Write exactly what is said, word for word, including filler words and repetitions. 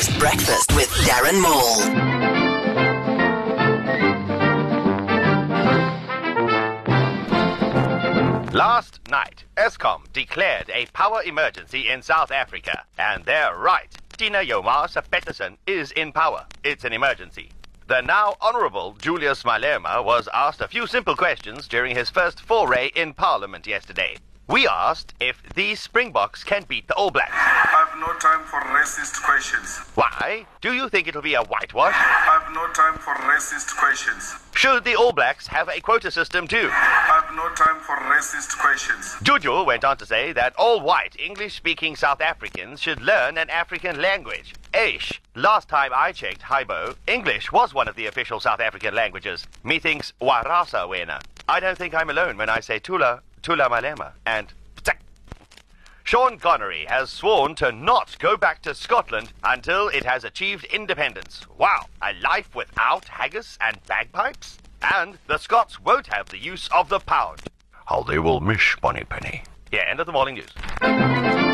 Springboks Breakfast with Darren Moore. Last night, Eskom declared a power emergency in South Africa. And they're right. Dinyama Sa Peterson is in power. It's an emergency. The now Honourable Julius Malema was asked a few simple questions during his first foray in Parliament yesterday. We asked if the Springboks can beat the All Blacks. I've no time for racist questions. Why? Do you think it'll be a whitewash? I've no time for racist questions. Should the All Blacks have a quota system too? I've no time for racist questions. Juju went on to say that all white English-speaking South Africans should learn an African language. Aish. Last time I checked, Haibo, English was one of the official South African languages. Methinks Warasa Wena. I don't think I'm alone when I say Tula. Tula Malema and Ptak. Sean Connery has sworn to not go back to Scotland until it has achieved independence. Wow, a life without haggis and bagpipes? And the Scots won't have the use of the pound. How they will miss Bonnie Penny. Yeah, end of the morning news.